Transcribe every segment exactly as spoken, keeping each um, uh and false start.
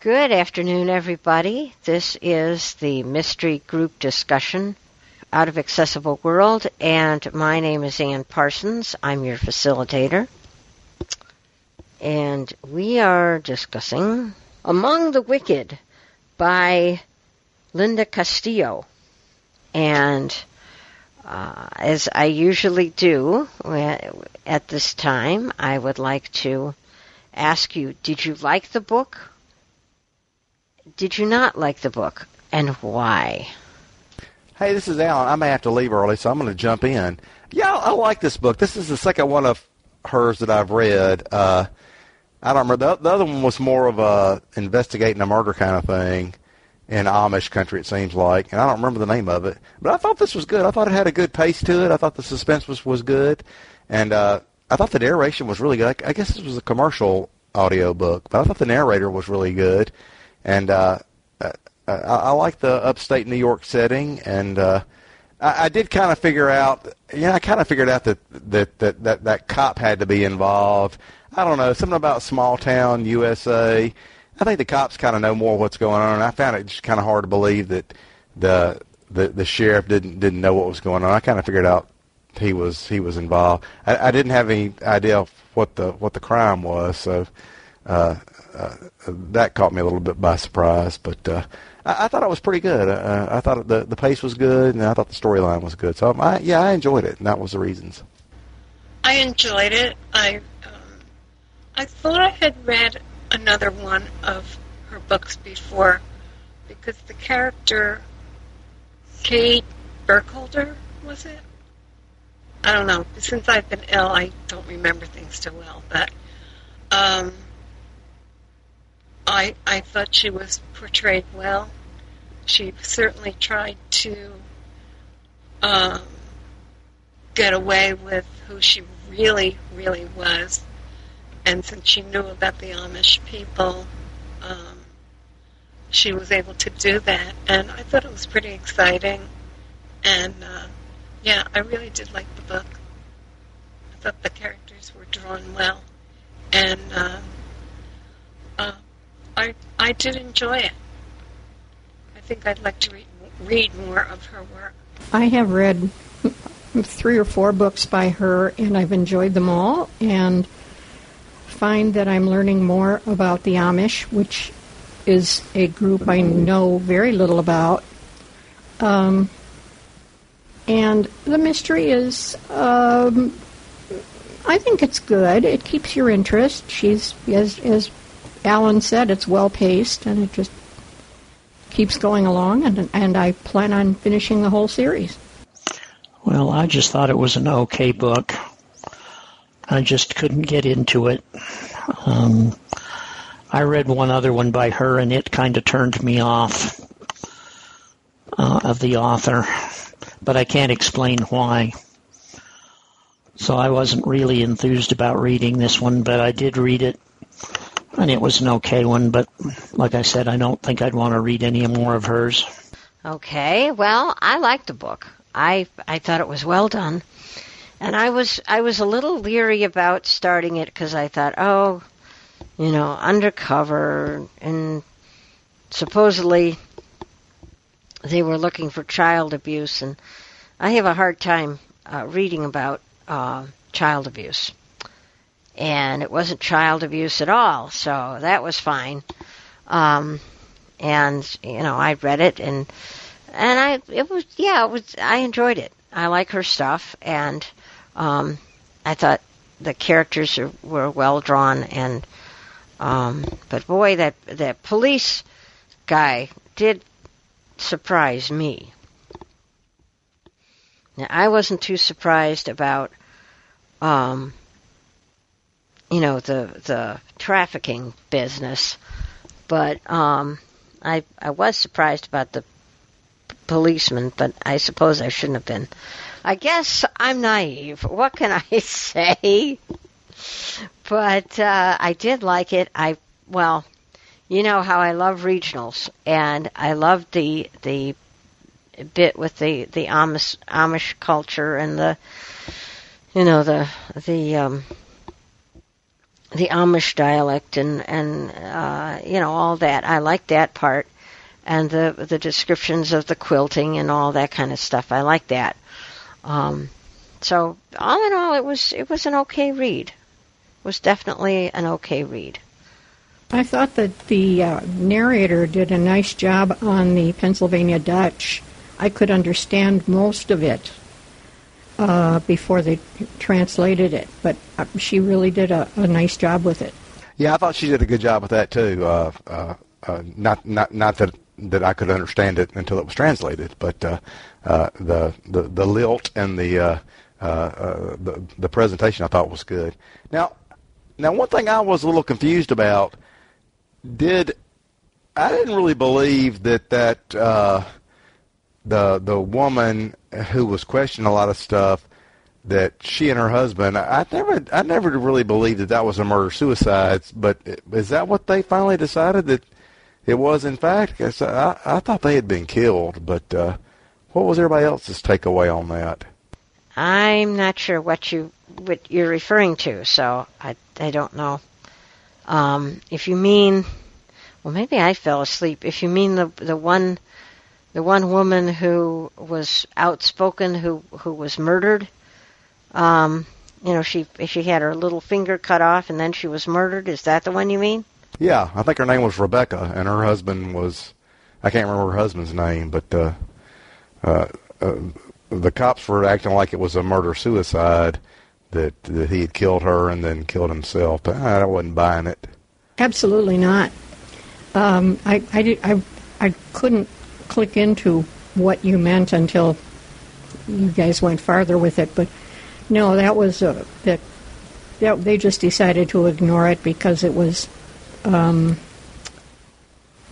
Good afternoon, everybody. This is the mystery group discussion, Out of Accessible World, and my name is Ann Parsons. I'm your facilitator. And we are discussing Among the Wicked by Linda Castillo. And uh, as I usually do at this time, I would like to ask you, did you like the book? Did you not like the book, and why? Hey, this is Alan. I may have to leave early, so I'm going to jump in. Yeah, I, I like this book. This is the second one of hers that I've read. Uh, I don't remember. The, the other one was more of a investigating a murder kind of thing in Amish country, it seems like, and I don't remember the name of it. But I thought this was good. I thought it had a good pace to it. I thought the suspense was, was good, and uh, I thought the narration was really good. I, I guess this was a commercial audio book, but I thought the narrator was really good. And uh, I, I like the upstate New York setting, and uh, I, I did kind of figure out, you know, I kind of figured out that that, that that that cop had to be involved. I don't know, something about small town U S A. I think the cops kind of know more what's going on, and I found it just kind of hard to believe that the the, the sheriff didn't didn't know what was going on. I kind of figured out he was he was involved. I, I didn't have any idea what the what the crime was, so. Uh, Uh, that caught me a little bit by surprise, but uh, I, I thought it was pretty good. Uh, I thought the the pace was good, and I thought the storyline was good. So, I, yeah, I enjoyed it, and that was the reasons. I enjoyed it. I um, I thought I had read another one of her books before, because the character, Kate Burkholder, was it? I don't know. Since I've been ill, I don't remember things too well, but... Um, I, I thought she was portrayed well. She certainly tried to um, get away with who she really, really was. And since she knew about the Amish people, um, she was able to do that. And I thought it was pretty exciting. And, uh, yeah, I really did like the book. I thought the characters were drawn well. And, uh, uh I, I did enjoy it. I think I'd like to read, read more of her work. I have read three or four books by her, and I've enjoyed them all, and find that I'm learning more about the Amish, which is a group I know very little about. Um, and the mystery is, um, I think it's good. It keeps your interest. She's, as, as Alan said, it's well-paced, and it just keeps going along, and and I plan on finishing the whole series. Well, I just thought it was an okay book. I just couldn't get into it. Um, I read one other one by her, and it kind of turned me off uh, of the author, but I can't explain why. So I wasn't really enthused about reading this one, but I did read it. And it was an okay one, but like I said, I don't think I'd want to read any more of hers. Okay, well, I liked the book. I I thought it was well done, and I was I was a little leery about starting it because I thought, oh, you know, undercover, and supposedly they were looking for child abuse, and I have a hard time uh, reading about uh, child abuse. And it wasn't child abuse at all, so that was fine. Um, and you know, I read it, and and I it was yeah, it was I enjoyed it. I like her stuff, and um, I thought the characters are, were well drawn. And um, but boy, that that police guy did surprise me. Now I wasn't too surprised about. Um, you know, the the trafficking business. But um, I I was surprised about the p- policeman, but I suppose I shouldn't have been. I guess I'm naive. What can I say? But uh, I did like it. I well, you know how I love regionals, and I loved the the bit with the, the Amish, Amish culture and the, you know, the... the um, the Amish dialect and, and uh, you know, all that. I like that part. And the the descriptions of the quilting and all that kind of stuff. I like that. Um, so all in all, it was it was an okay read. It was definitely an okay read. I thought that the uh, narrator did a nice job on the Pennsylvania Dutch. I could understand most of it uh, before they translated it, but she really did a, a nice job with it. Yeah, I thought she did a good job with that too. Uh, uh, uh, not not not that. that I could understand it until it was translated, but uh, uh, the, the the lilt and the, uh, uh, uh, the the presentation I thought was good. Now, now one thing I was a little confused about did I didn't really believe that that uh, the the woman who was questioning a lot of stuff that she and her husband I never I never really believed that that was a murder suicide. But is that what they finally decided that? It was, in fact, I, I thought they had been killed, but uh, what was everybody else's takeaway on that? I'm not sure what, you, what you're referring to, so I, I don't know. Um, if you mean, well, maybe I fell asleep. If you mean the the one the one woman who was outspoken, who, who was murdered, um, you know, she she had her little finger cut off and then she was murdered. Is that the one you mean? Yeah, I think her name was Rebecca, and her husband was—I can't remember her husband's name—but uh, uh, uh, the cops were acting like it was a murder-suicide, that that he had killed her and then killed himself. But I wasn't buying it. Absolutely not. Um, I I, did, I I couldn't click into what you meant until you guys went farther with it. But no, that was a, that that they just decided to ignore it because it was. Um,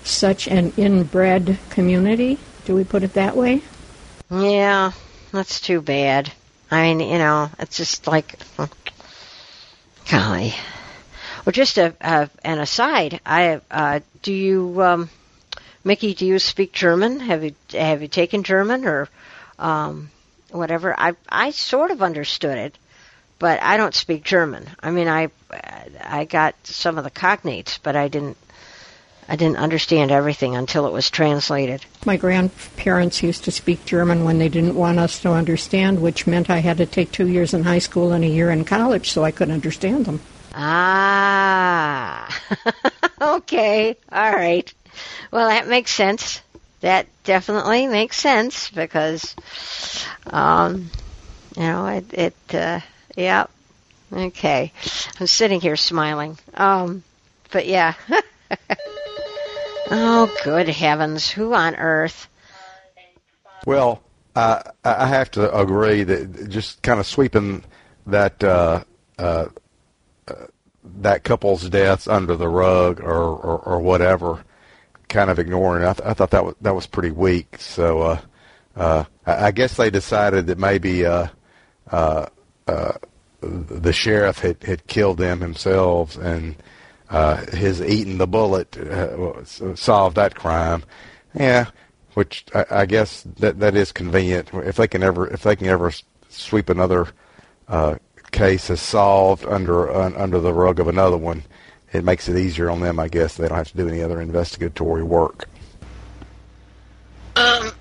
such an inbred community. Do we put it that way? Yeah, that's too bad. I mean, you know, it's just like, golly. Well, just a, a, an aside. I uh, do you, um, Mickey? Do you speak German? Have you have you taken German or um, whatever? I I sort of understood it. But I don't speak German. I mean, I I got some of the cognates, but I didn't I didn't understand everything until it was translated. My grandparents used to speak German when they didn't want us to understand, which meant I had to take two years in high school and a year in college so I could understand them. Ah, okay, all right. Well, that makes sense. That definitely makes sense because, um, you know, it. it uh, Yeah. Okay. I'm sitting here smiling. Um, but yeah. Oh, good heavens. Who on earth? Well, I, I have to agree that just kind of sweeping that, uh, uh, uh, that couple's deaths under the rug or, or, or whatever, kind of ignoring it. I, th- I thought that was, that was pretty weak. So, uh, uh, I, I guess they decided that maybe, uh, uh, Uh, the sheriff had, had killed them himself, and uh, his eating the bullet uh, solved that crime. Yeah, which I, I guess that that is convenient. If they can ever, if they can ever sweep another uh, case as solved under uh, under the rug of another one, it makes it easier on them. I guess they don't have to do any other investigatory work. Um,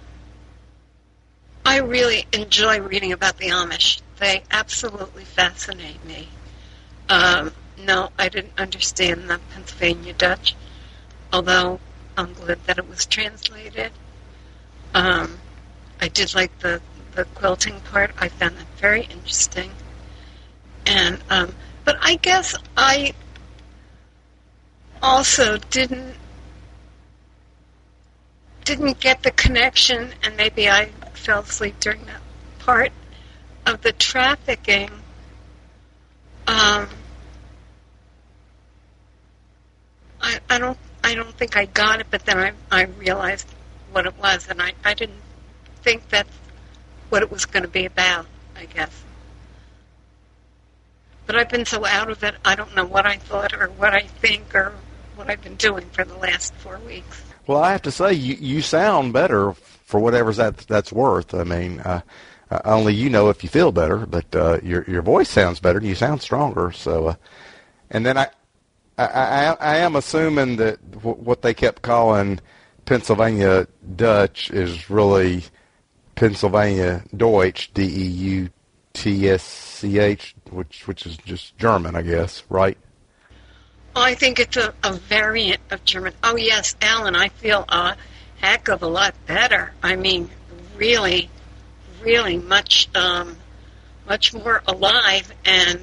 I really enjoy reading about the Amish. They absolutely fascinate me. Um, no, I didn't understand the Pennsylvania Dutch, although I'm glad that it was translated. Um, I did like the, the quilting part. I found that very interesting. And um, but I guess I also didn't didn't get the connection, and maybe I fell asleep during that part. Of the trafficking, um, I, I don't, I don't think I got it. But then I, I realized what it was, and I, I didn't think that's what it was going to be about. I guess. But I've been so out of it, I don't know what I thought or what I think or what I've been doing for the last four weeks. Well, I have to say, you, you sound better for whatever that that's worth. I mean. Uh, Uh, only you know if you feel better, but uh, your your voice sounds better and you sound stronger. So, uh, And then I, I, I, I am assuming that w- what they kept calling Pennsylvania Dutch is really Pennsylvania Deutsch, D E U T S C H, which which is just German, I guess, right? Well, I think it's a, a variant of German. Oh, yes, Alan, I feel a heck of a lot better. I mean, really, really much um, much more alive and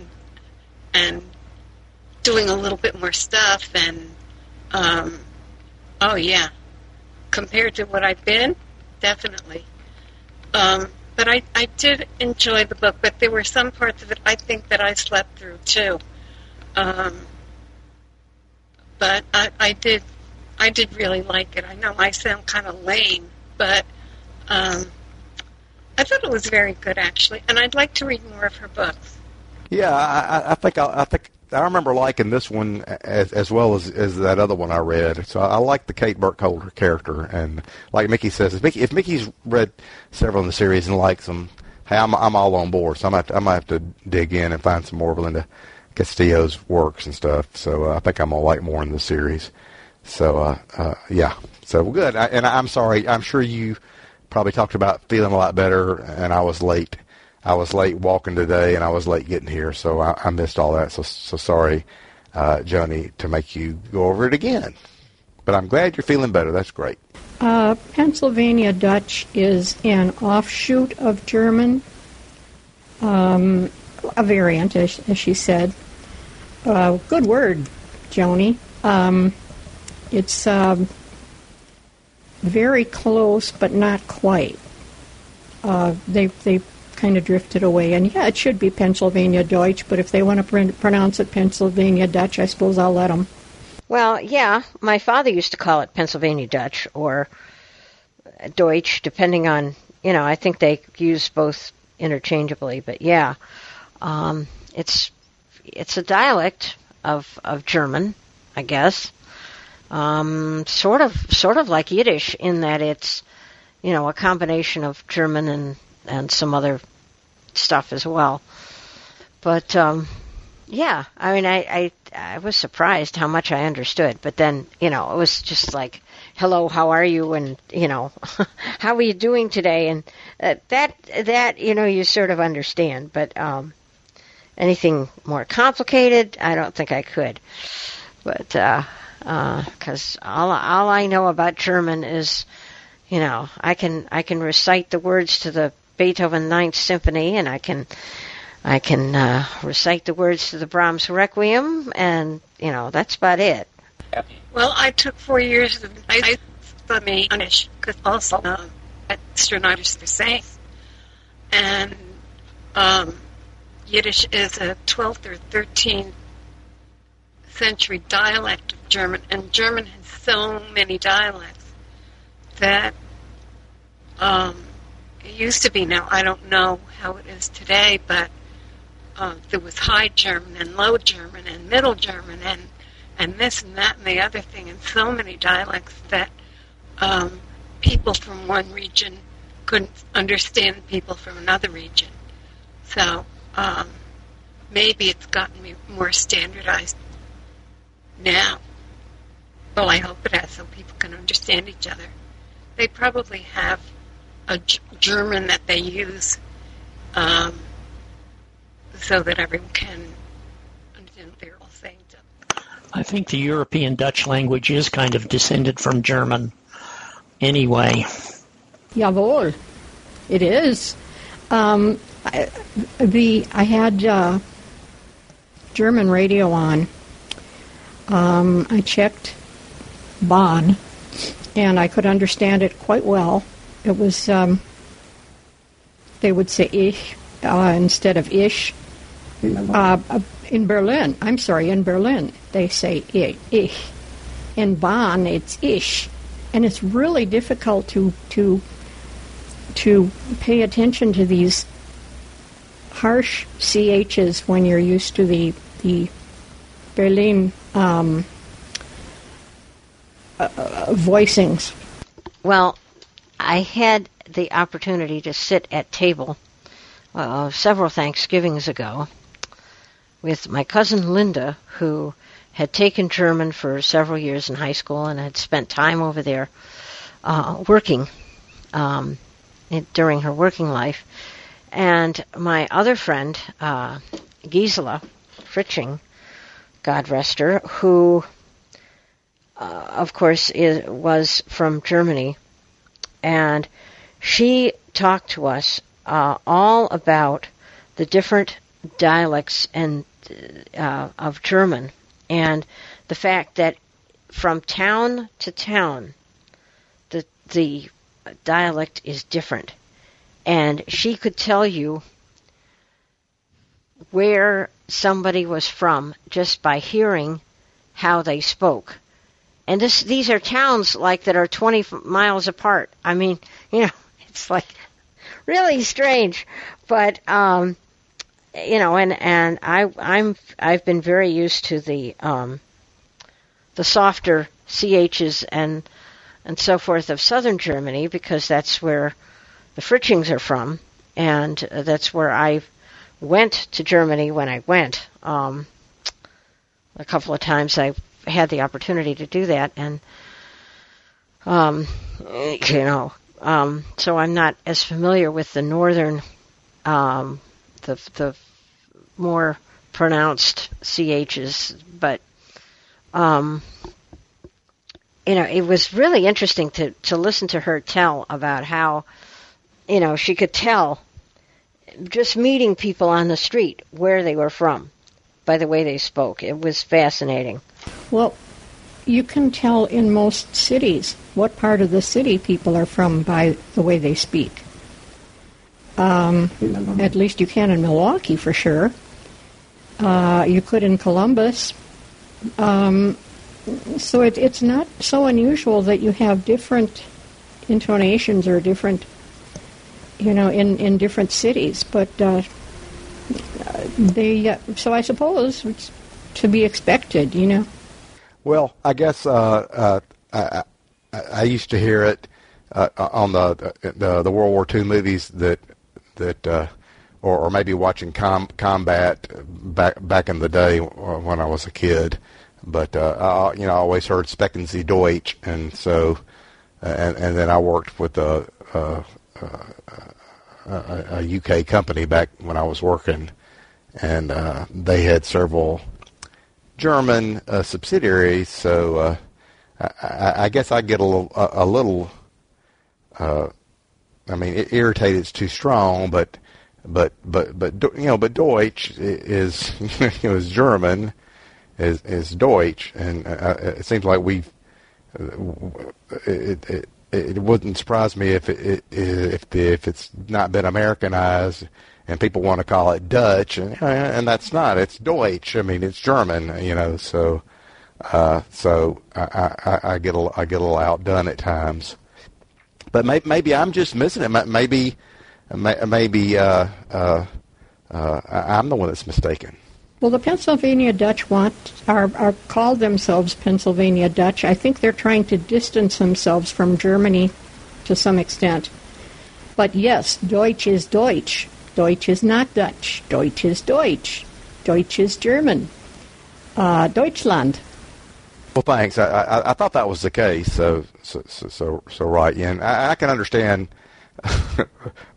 and doing a little bit more stuff. And, um, oh, yeah, compared to what I've been, definitely. Um, but I, I did enjoy the book, but there were some parts of it I think that I slept through, too. Um, but I, I did I did really like it. I know I sound kind of lame, but um, I thought it was very good, actually. And I'd like to read more of her books. Yeah, I, I think I, I think I remember liking this one as as well as, as that other one I read. So I, I like the Kate Burkholder character, and like Mickey says, if, Mickey, if Mickey's read several in the series and likes them, hey, I'm I'm all on board. So I might I might have to dig in and find some more of Linda Castillo's works and stuff. So uh, I think I'm gonna like more in the series. So uh, uh, yeah, so good. I, and I'm sorry, I'm sure you probably talked about feeling a lot better, and I was late. I was late walking today, and I was late getting here, so I, I missed all that. So, so sorry, uh, Joni, to make you go over it again. But I'm glad you're feeling better. That's great. Uh, Pennsylvania Dutch is an offshoot of German, um, a variant, as, as she said. Uh, good word, Joni. Um, it's um, very close, but not quite. Uh, they they. kind of drifted away, and yeah, it should be Pennsylvania Deutsch, but if they want to pr- pronounce it Pennsylvania Dutch, I suppose I'll let them. Well, yeah, my father used to call it Pennsylvania Dutch or Deutsch, depending on, you know, I think they use both interchangeably, but yeah, um, it's it's a dialect of of German, I guess, um, sort of sort of like Yiddish in that it's, you know, a combination of German and and some other stuff as well. But, um, yeah, I mean, I, I I was surprised how much I understood. But then, you know, it was just like, hello, how are you? And, you know, how are you doing today? And uh, that, that you know, you sort of understand. But um, anything more complicated, I don't think I could. But because uh, uh, all, all I know about German is, you know, I can I can recite the words to the Beethoven Ninth Symphony, and I can I can uh, recite the words to the Brahms Requiem, and you know that's about it. Well, I took four years of I studied Spanish because also um, astronauters were saying, and um, Yiddish is a twelfth or thirteenth century dialect of German, and German has so many dialects that um, it used to be now. I don't know how it is today, but uh, there was high German and low German and middle German and, and this and that and the other thing, and so many dialects that um, people from one region couldn't understand people from another region. So um, maybe it's gotten more standardized now. Well, I hope it has so people can understand each other. They probably have a G- German that they use um, so that everyone can understand what they're all saying to them. I think the European Dutch language is kind of descended from German anyway. Jawohl, it is. Um, I, the, I had uh, German radio on. Um, I checked Bonn. And I could understand it quite well. It was, um, they would say ich uh, instead of ish. Uh, in Berlin, I'm sorry, in Berlin, they say ich. In Bonn, it's ish. And it's really difficult to to to pay attention to these harsh ch's when you're used to the, the Berlin um Uh, voicings. Well, I had the opportunity to sit at table uh, several Thanksgivings ago with my cousin Linda, who had taken German for several years in high school and had spent time over there uh, working um, it, during her working life. And my other friend, uh, Gisela Fritsching, God rest her, who, uh, of course, is, was from Germany. And she talked to us uh, all about the different dialects and uh, of German, and the fact that from town to town, the the dialect is different. And she could tell you where somebody was from just by hearing how they spoke. And this, these are towns like that are twenty miles apart. I mean, you know, it's like really strange, but um, you know, and and I I'm I've been very used to the um, the softer ch's and and so forth of southern Germany, because that's where the Fritschings are from, and that's where I went to Germany when I went. Um, a couple of times I had the opportunity to do that, and, um, you know, um, so I'm not as familiar with the northern, um, the the more pronounced ch's, but, um, you know, it was really interesting to, to listen to her tell about how, you know, she could tell just meeting people on the street where they were from by the way they spoke. It was fascinating. Well, you can tell in most cities what part of the city people are from by the way they speak. Um, at least you can in Milwaukee for sure. Uh, you could in Columbus. Um, so it, it's not so unusual that you have different intonations or different, you know, in, in different cities, but uh, they, uh, so I suppose it's to be expected, you know. Well, I guess uh, uh, I, I used to hear it uh, on the, the the World War Two movies that that, uh, or, or maybe watching com- combat back back in the day when I was a kid. But uh, I, you know, I always heard "Specken Sie Deutsch," and so, and and then I worked with the. Uh, Uh, a, a U K company back when I was working, and uh, they had several German uh, subsidiaries. So uh, I, I guess I get a little, a, a little uh, I mean, it irritated. It's too strong, but but but but you know, but Deutsch is is German, is is Deutsch, and uh, it seems like we've it. it It wouldn't surprise me if it, it, if the, if it's not been Americanized and people want to call it Dutch, and and that's not, it's Deutsch. I mean, it's German, you know. So, uh, so I, I, I get a, I get a little outdone at times. But may, maybe I'm just missing it. Maybe maybe uh, uh, uh, I'm the one that's mistaken. Well, the Pennsylvania Dutch want are, are called themselves Pennsylvania Dutch. I think they're trying to distance themselves from Germany to some extent. But yes, Deutsch is Deutsch. Deutsch is not Dutch. Deutsch is Deutsch. Deutsch is German. Uh, Deutschland. Well, thanks. I, I, I thought that was the case. So so so, so right. Yeah, and I, I can understand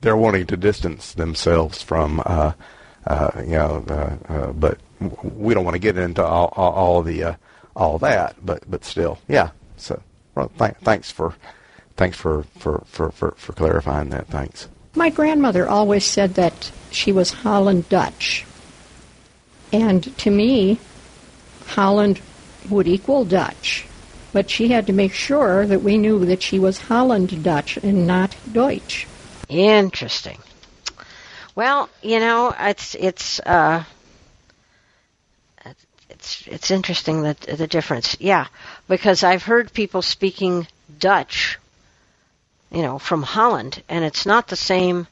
they're wanting to distance themselves from. Uh, Uh, you know, uh, uh, but we don't want to get into all, all, all the uh, all that. But, but still, yeah. So, well, th- thanks for thanks for, for, for, for, for clarifying that. Thanks. My grandmother always said that she was Holland Dutch, and to me, Holland would equal Dutch. But she had to make sure that we knew that she was Holland Dutch and not Deutsch. Interesting. Well, you know, it's it's uh, it's it's interesting the the difference, yeah, because I've heard people speaking Dutch, you know, from Holland, and it's not the same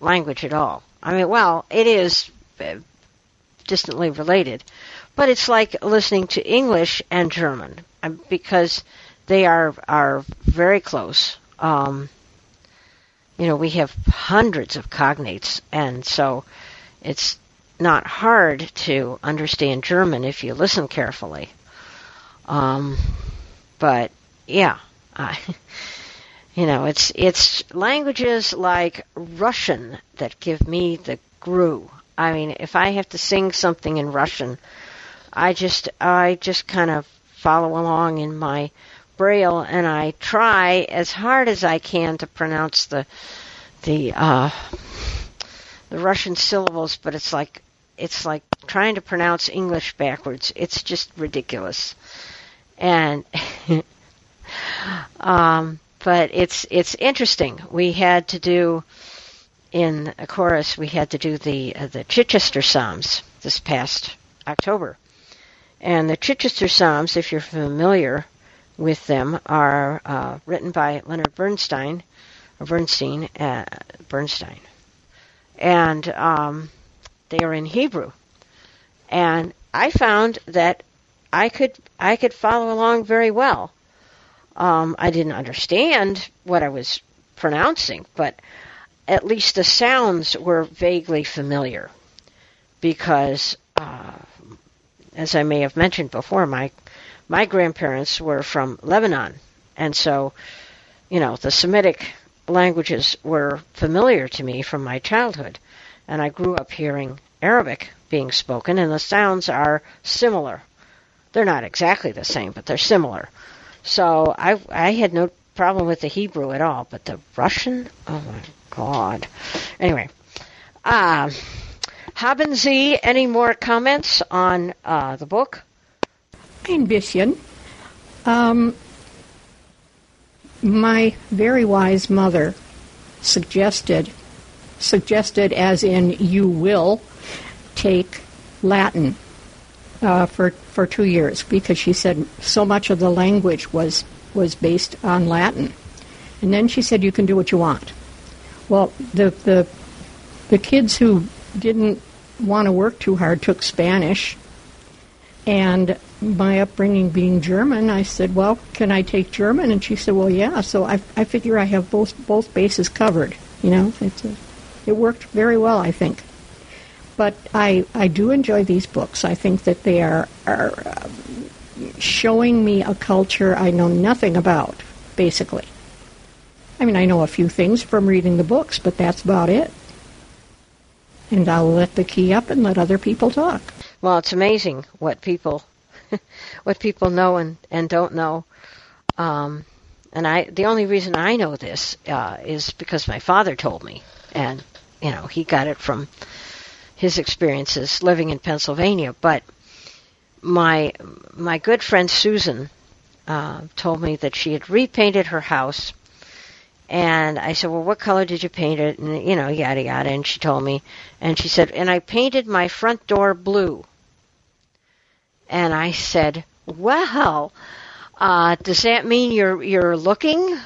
language at all. I mean, well, it is distantly related, but it's like listening to English and German because they are are very close. Um, You know, we have hundreds of cognates, and so it's not hard to understand German if you listen carefully. Um, but yeah, I, you know, it's it's languages like Russian that give me the grue. I mean, if I have to sing something in Russian, I just I just kind of follow along in my Braille, and I try as hard as I can to pronounce the the uh, the Russian syllables, but it's like it's like trying to pronounce English backwards. It's just ridiculous. And um, but it's it's interesting. We had to do in a chorus. We had to do the uh, the Chichester Psalms this past October, and the Chichester Psalms, if you're familiar with them, are uh, written by Leonard Bernstein, or Bernstein, uh, Bernstein, and um, they are in Hebrew. And I found that I could I could follow along very well. Um, I didn't understand what I was pronouncing, but at least the sounds were vaguely familiar, because uh, as I may have mentioned before, my my grandparents were from Lebanon, and so, you know, the Semitic languages were familiar to me from my childhood, and I grew up hearing Arabic being spoken, and the sounds are similar. They're not exactly the same, but they're similar. So I, I had no problem with the Hebrew at all, but the Russian, oh my God. Anyway, uh, haben Sie any more comments on uh, the book? Ein bisschen. Um, my very wise mother suggested, suggested as in you will, take Latin Uh, for for two years, because she said so much of the language was was based on Latin, and then she said you can do what you want. Well, the the the kids who didn't want to work too hard took Spanish, and my upbringing being German, I said, well, can I take German? And she said, well, yeah. So I I figure I have both both bases covered. You know, it's a, it worked very well, I think. But I, I do enjoy these books. I think that they are, are uh, showing me a culture I know nothing about, basically. I mean, I know a few things from reading the books, but that's about it. And I'll let the key up and let other people talk. Well, it's amazing what people what people know and, and don't know. Um, and I the only reason I know this uh, is because my father told me. And, you know, he got it from his experiences living in Pennsylvania, but my my good friend Susan uh, told me that she had repainted her house, and I said, well, what color did you paint it? And, you know, yada, yada, and she told me, and she said, and I painted my front door blue. And I said, well, uh, does that mean you're you're looking?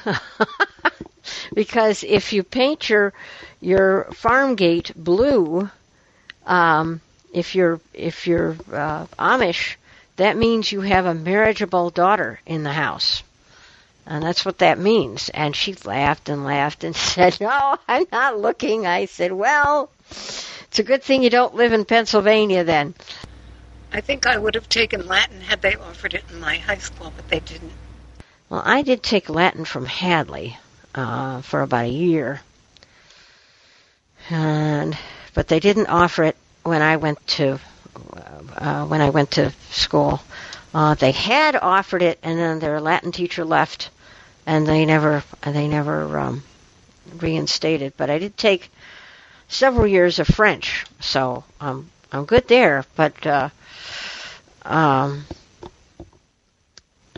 Because if you paint your your farm gate blue, Um, if you're if you're uh, Amish, that means you have a marriageable daughter in the house, and that's what that means. And she laughed and laughed and said, "No, I'm not looking." I said, "Well, it's a good thing you don't live in Pennsylvania, then." I think I would have taken Latin had they offered it in my high school, but they didn't. Well, I did take Latin from Hadley uh, for about a year, and. But they didn't offer it when I went to uh, when I went to school. Uh, they had offered it, and then their Latin teacher left, and they never they never um, reinstated. But I did take several years of French, so um, I'm good there. But uh, um,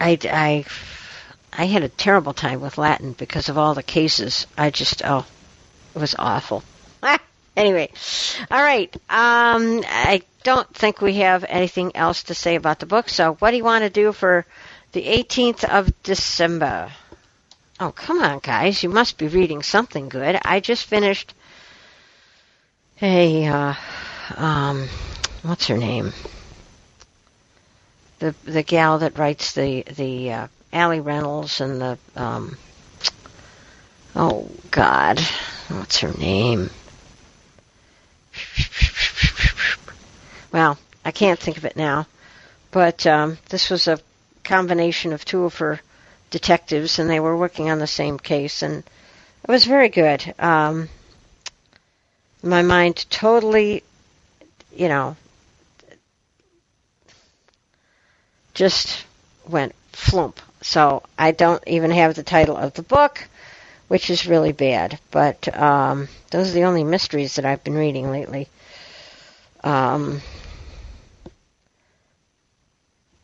I I I had a terrible time with Latin because of all the cases. I just oh, it was awful. Anyway, all right, um, I don't think we have anything else to say about the book, so what do you want to do for the eighteenth of December? Oh, come on, guys, you must be reading something good. I just finished a, uh, um, what's her name? The the gal that writes the, the uh, Allie Reynolds and the, um, oh, God, what's her name? well, I can't think of it now, but um, this was a combination of two of her detectives, and they were working on the same case, and it was very good. Um, my mind totally, you know, just went flump. So I don't even have the title of the book, which is really bad. But um, those are the only mysteries that I've been reading lately. Um,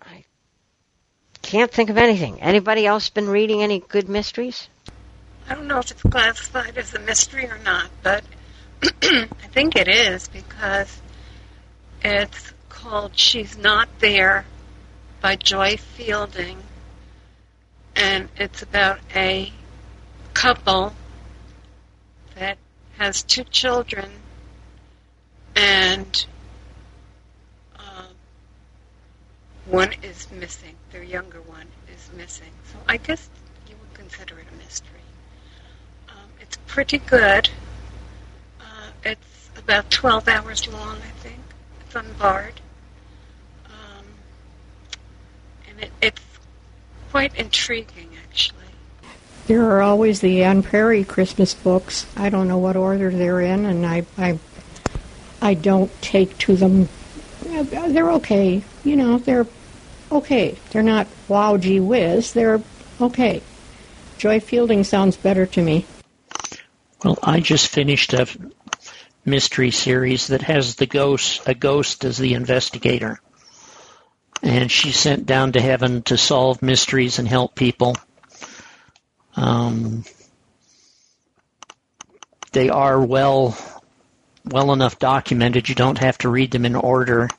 I can't think of anything. Anybody else been reading any good mysteries? I don't know if it's classified as a mystery or not, but I think it is because it's called She's Not There by Joy Fielding. And it's about a couple that has two children, and uh, one is missing. Their younger one is missing. So I guess you would consider it a mystery. Um, it's pretty good. Uh, it's about twelve hours long, I think. It's unbarred. Um, and it, it's quite intriguing, actually. There are always the Anne Perry Christmas books. I don't know what order they're in, and I, I, I don't take to them. They're okay, you know. They're okay. They're not wow, gee whiz. They're okay. Joy Fielding sounds better to me. Well, I just finished a mystery series that has the ghost, a ghost as the investigator. And she's sent down to heaven to solve mysteries and help people. Um, they are well, well enough documented. You don't have to read them in order.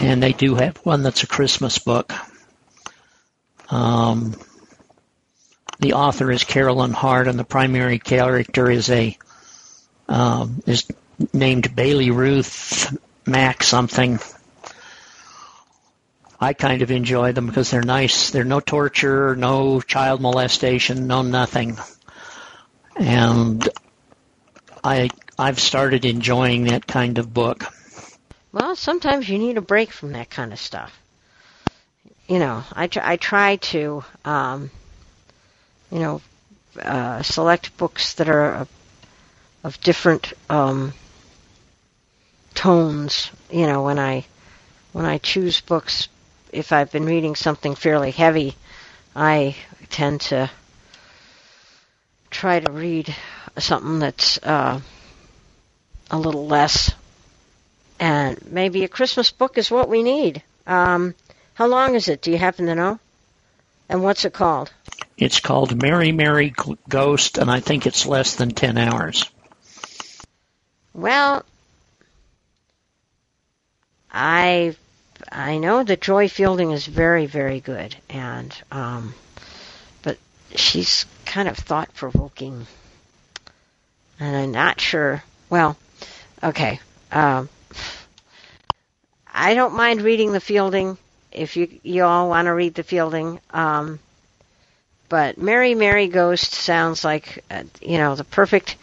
And they do have one that's a Christmas book. Um, the author is Carolyn Hart, and the primary character is a um, is named Bailey Ruth Mac something. I kind of enjoy them because they're nice. There's no torture, no child molestation, no nothing. And I, I've started enjoying that kind of book. Well, sometimes you need a break from that kind of stuff. You know, I, tr- I try to, um, you know, uh, select books that are of, of different um, tones, you know, when I when I choose books. If I've been reading something fairly heavy, I tend to try to read something that's uh, a little less. And maybe a Christmas book is what we need. Um, how long is it? Do you happen to know? And what's it called? It's called Merry Merry Ghost, and I think it's less than ten hours. Well, I... I know that Joy Fielding is very, very good, and um, but she's kind of thought-provoking, and I'm not sure. Well, okay, um, I don't mind reading the Fielding if you you all want to read the Fielding, um, but Merry Merry Ghost sounds like uh, you know the perfect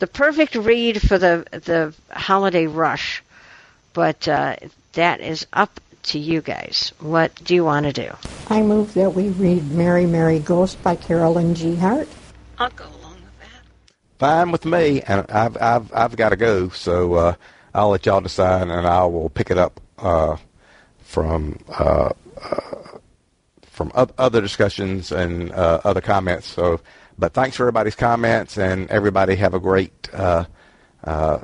the perfect read for the the holiday rush, but. Uh, That is up to you guys. What do you want to do? I move that we read Merry Merry Ghost by Carolyn G. Hart. I'll go along with that. Fine with me, and I've I've I've got to go, so uh, I'll let y'all decide, and I will pick it up uh, from uh, uh, from other discussions and uh, other comments. So, but thanks for everybody's comments, and everybody have a great. Uh, uh,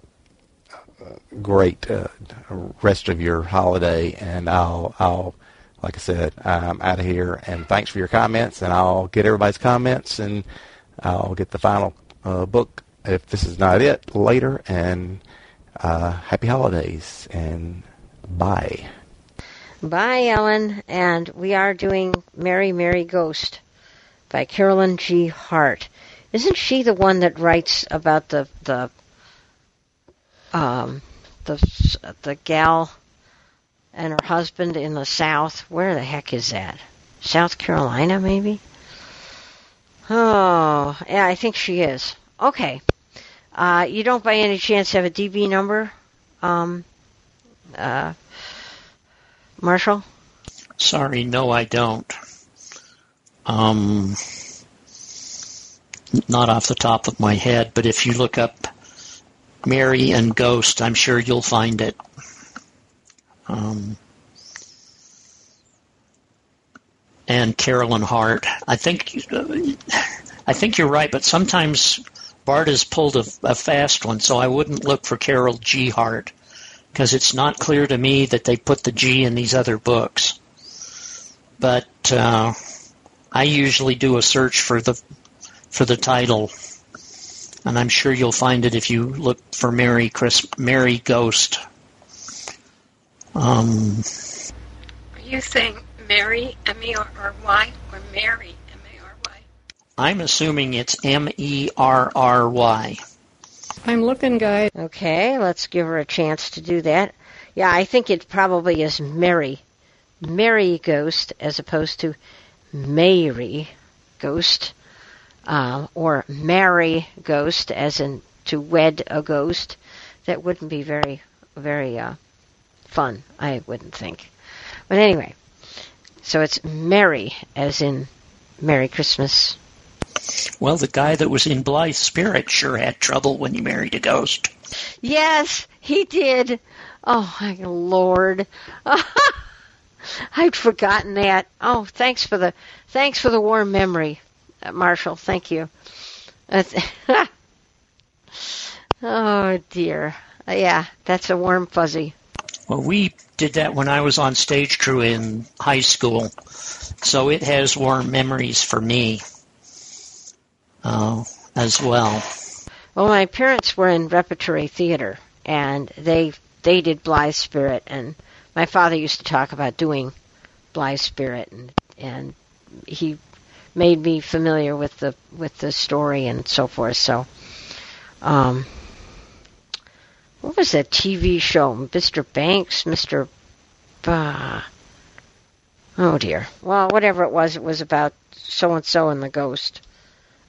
Great uh, rest of your holiday, and I'll, I'll, like I said, I'm out of here. And thanks for your comments, and I'll get everybody's comments, and I'll get the final uh, book if this is not it later. And uh, happy holidays, and bye. Bye, Ellen. And we are doing "Merry Merry Ghost" by Carolyn G. Hart. Isn't she the one that writes about the the? Um, the the gal and her husband in the South? Where the heck is that? South Carolina, maybe? Oh, yeah, I think she is. Okay. Uh, you don't by any chance have a D B number, um, uh, Marshall? Sorry, no, I don't. Um, not off the top of my head, but if you look up Merry and Ghost, I'm sure you'll find it. Um, and Carolyn Hart. I think I think you're right, but sometimes Bart has pulled a, a fast one, so I wouldn't look for Carol G. Hart, because it's not clear to me that they put the G in these other books. But uh, I usually do a search for the for the title, and I'm sure you'll find it if you look for Merry Christ- Merry Ghost. Um, Are you saying Mary, M E R R Y, or Mary, M A R Y? I'm assuming it's M E R R Y. I'm looking, guys. Okay, let's give her a chance to do that. Yeah, I think it probably is Mary. Merry Ghost as opposed to Mary Ghost, uh, or Marry Ghost as in to wed a ghost. That wouldn't be very, very uh, fun, I wouldn't think. But anyway, so it's Merry as in Merry Christmas. Well, the guy that was in Blithe Spirit sure had trouble when he married a ghost. Yes, he did. Oh, my Lord. I'd forgotten that. Oh, thanks for the thanks for the warm memory, Marshall. Thank you. Oh, dear. Yeah, that's a warm fuzzy. Well, we did that when I was on stage crew in high school, so it has warm memories for me uh, as well. Well, my parents were in repertory theater, and they they did Blithe Spirit, and my father used to talk about doing Blithe Spirit, and, and he made me familiar with the with the story and so forth. So, um, what was that T V show? Mister Banks, Mister Bah. Oh dear. Well, whatever it was, it was about so and so and the ghost,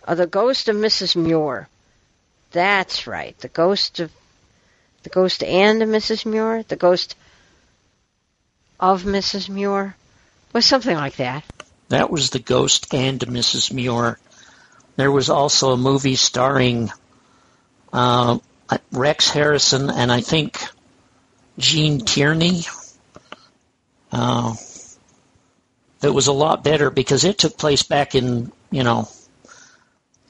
oh, the Ghost and Missus Muir. That's right, the ghost of the Ghost and Missus Muir, the Ghost of Missus Muir, was something like that. That was The Ghost and Missus Muir. There was also a movie starring uh, Rex Harrison and I think Jean Tierney. Uh, that was a lot better because it took place back in, you know,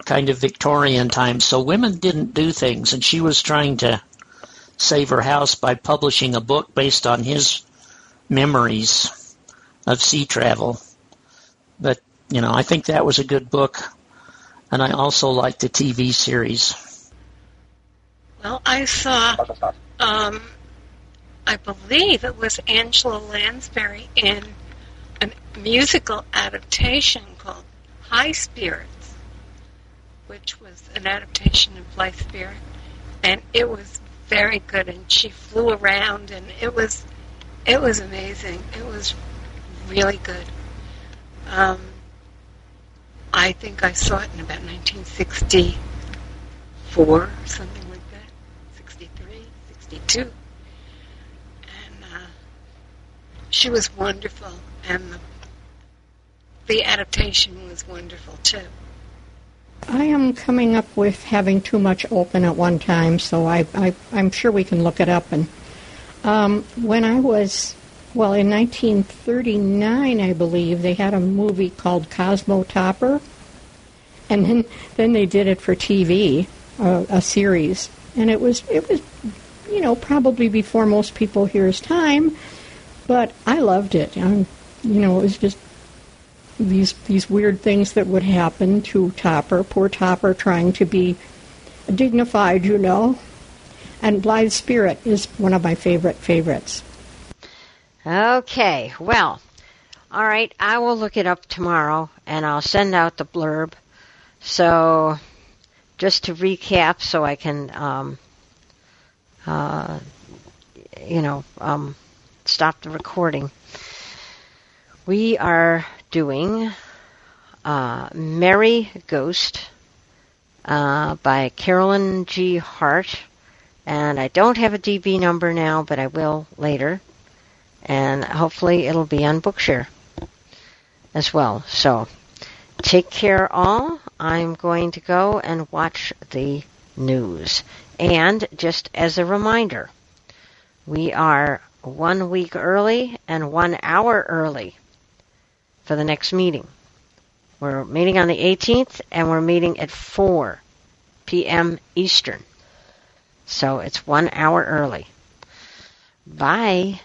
kind of Victorian times. So women didn't do things, and she was trying to save her house by publishing a book based on his memories of sea travel. But, you know, I think that was a good book, and I also liked the T V series. Well, I saw, um, I believe it was Angela Lansbury in a musical adaptation called High Spirit, which was an adaptation of Blithe Spirit, and it was very good, and she flew around, and it was It was amazing. It was really good. Um, I think I saw it in about nineteen sixty-four, something like that, sixty-three, sixty-two. And uh, she was wonderful, and the, the adaptation was wonderful, too. I am coming up with having too much open at one time, so I, I, I'm sure we can look it up and... Um, when I was, well, in nineteen thirty-nine, I believe, they had a movie called Cosmo Topper, and then, then they did it for T V, uh, a series, and it was, it was, you know, probably before most people here's time, but I loved it. Um, you know, it was just these these weird things that would happen to Topper, poor Topper trying to be dignified, you know. And Blithe Spirit is one of my favorite favorites. Okay, well, all right, I will look it up tomorrow, and I'll send out the blurb. So just to recap so I can, um, uh, you know, um, stop the recording. We are doing uh, Merry Ghost uh, by Carolyn G. Hart. And I don't have a D B number now, but I will later. And hopefully it'll be on Bookshare as well. So take care all. I'm going to go and watch the news. And just as a reminder, we are one week early and one hour early for the next meeting. We're meeting on the eighteenth, and we're meeting at four p.m. Eastern. So it's one hour early. Bye.